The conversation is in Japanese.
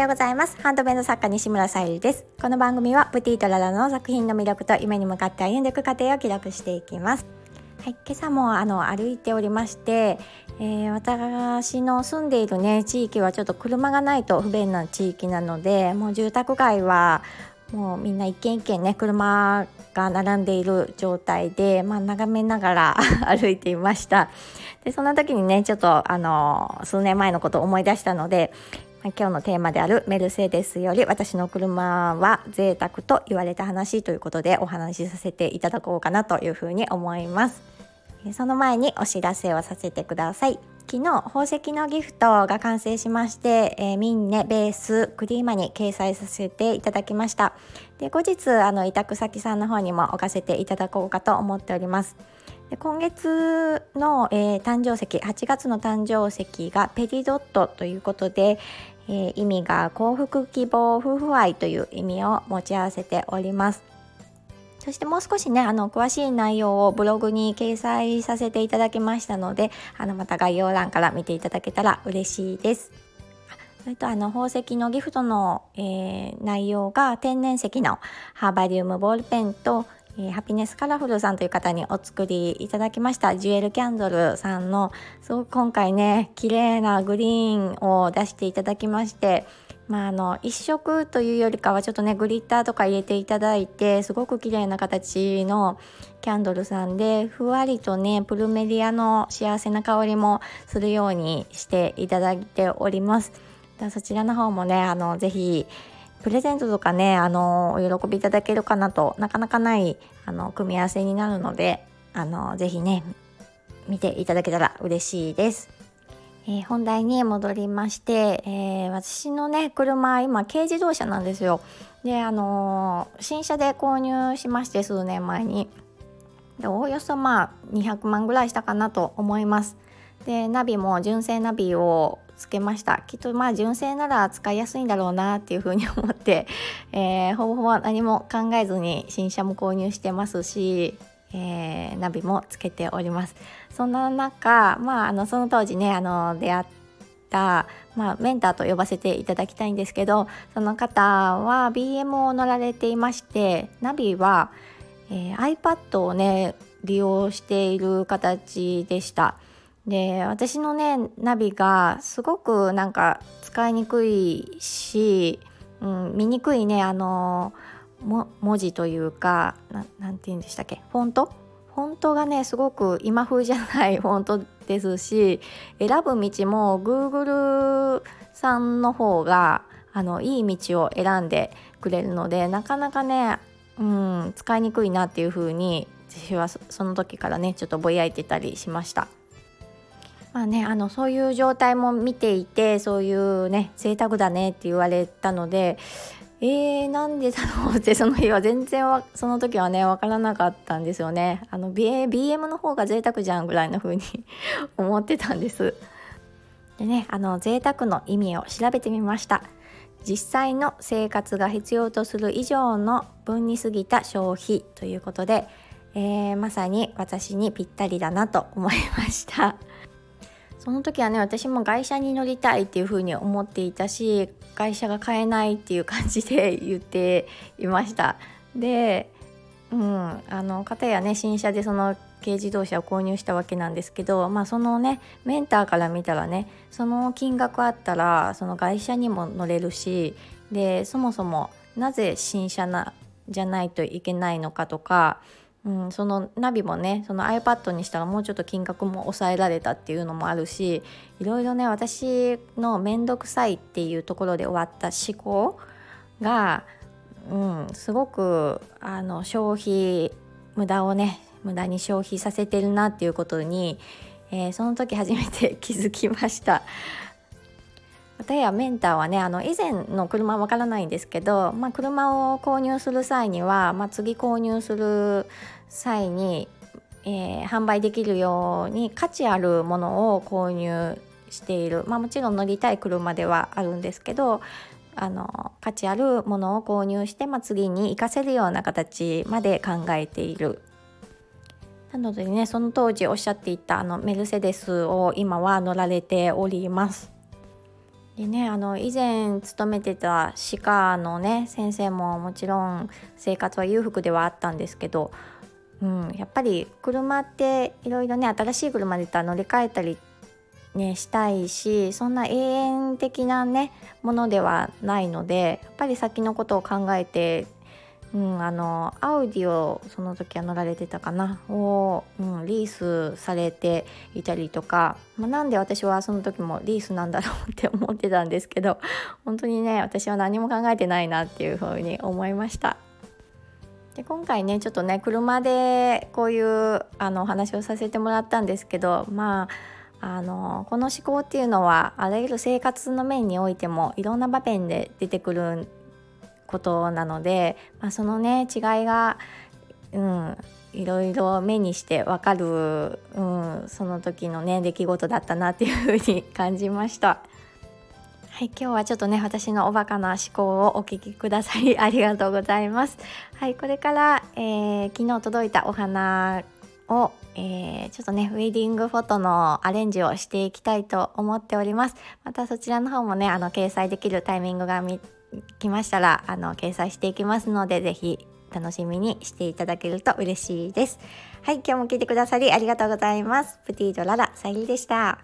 ようございます。ハンドメイド作家西村さゆりです。この番組はプティとララの作品の魅力と夢に向かって歩んでいく過程を記録していきます。はい、今朝も歩いておりまして、私の住んでいる、地域はちょっと車がないと不便な地域なので、もう住宅街はもうみんな一軒一軒車が並んでいる状態で、眺めながら歩いていました。でそんな時にちょっと数年前のことを思い出したので、今日のテーマであるメルセデスより私の車は贅沢と言われた話ということでお話しさせていただこうかなというふうに思います。その前にお知らせをさせてください。昨日宝石のギフトが完成しまして、ミンネベースクリーマに掲載させていただきました。で後日委託先さんの方にも置かせていただこうかと思っております。で今月の、誕生石8月の誕生石がペリドットということで、意味が幸福希望夫婦愛という意味を持ち合わせております。そしてもう少し詳しい内容をブログに掲載させていただきましたので、また概要欄から見ていただけたら嬉しいです。それと宝石のギフトの、内容が天然石のハーバリウムボールペンと、ハピネスカラフルさんという方にお作りいただきましたジュエルキャンドルさんの、すごく今回綺麗なグリーンを出していただきまして、一色というよりかはちょっとグリッターとか入れていただいて、すごく綺麗な形のキャンドルさんで、ふわりとプルメリアの幸せな香りもするようにしていただいております。そちらの方もぜひプレゼントとかお喜びいただけるかなと、なかなかない組み合わせになるので、ぜひ見ていただけたら嬉しいです。本題に戻りまして、私の車今軽自動車なんですよ。で新車で購入しまして、数年前に。でおおよそ200万ぐらいしたかなと思います。でナビも純正ナビをつけました。きっと純正なら使いやすいんだろうなっていうふうに思って、ほぼほぼ何も考えずに新車も購入してますし、ナビもつけております。そんな中、その当時出会った、メンターと呼ばせていただきたいんですけど、その方は B.M. を乗られていまして、ナビは、iPad を利用している形でした。で私のナビがすごく使いにくいし、見にくい文字というか、なんて言うんでしたっけ、フォントがすごく今風じゃないフォントですし、選ぶ道も Google さんの方がいい道を選んでくれるので、なかなか使いにくいなっていう風に私はその時からちょっとぼやいてたりしました。そういう状態も見ていて、そういう贅沢だねって言われたので、なんでだろうって、その日は全然その時は分からなかったんですよね。B.M. の方が贅沢じゃんぐらいの風に思ってたんです。で贅沢の意味を調べてみました。実際の生活が必要とする以上の分に過ぎた消費ということで、まさに私にぴったりだなと思いました。その時は私も外車に乗りたいっていう風に思っていたし、外車が買えないっていう感じで言っていました。で、片や新車でその軽自動車を購入したわけなんですけど、そのメンターから見たらその金額あったらその外車にも乗れるし、でそもそもなぜ新車じゃないといけないのかとか、そのナビもその iPad にしたらもうちょっと金額も抑えられたっていうのもあるし、いろいろ私の面倒くさいっていうところで終わった思考が、すごく消費無駄に消費させてるなっていうことに、その時初めて気づきました。片やメンターは以前の車はわからないんですけど、車を購入する際には、次購入する際に、販売できるように価値あるものを購入している、もちろん乗りたい車ではあるんですけど、価値あるものを購入して、次に生かせるような形まで考えている。なのでその当時おっしゃっていたメルセデスを今は乗られております。でね、以前勤めてた歯科のね先生ももちろん生活は裕福ではあったんですけど、やっぱり車っていろいろね、新しい車で乗り換えたりねしたいし、そんな永遠的なねものではないので、やっぱり先のことを考えて、アウディをその時は乗られてたかなを、リースされていたりとか、なんで私はその時もリースなんだろうって思ってたんですけど、本当にね私は何も考えてないなっていうふうに思いました。で今回ねちょっとね車でこういうお話をさせてもらったんですけど、この思考っていうのはあらゆる生活の面においてもいろんな場面で出てくることなので、そのね違いが、いろいろ目にして分かる、その時のね出来事だったなっていうふうに感じました。はい、今日はちょっとね私のおバカな思考をお聞きくださりありがとうございます。はい、これから、昨日届いたお花を、ちょっとねウェディングフォトのアレンジをしていきたいと思っております。またそちらの方もね掲載できるタイミングが来ましたら掲載していきますので、ぜひ楽しみにしていただけると嬉しいです。はい、今日も聞いてくださりありがとうございます。プティドララさゆりでした。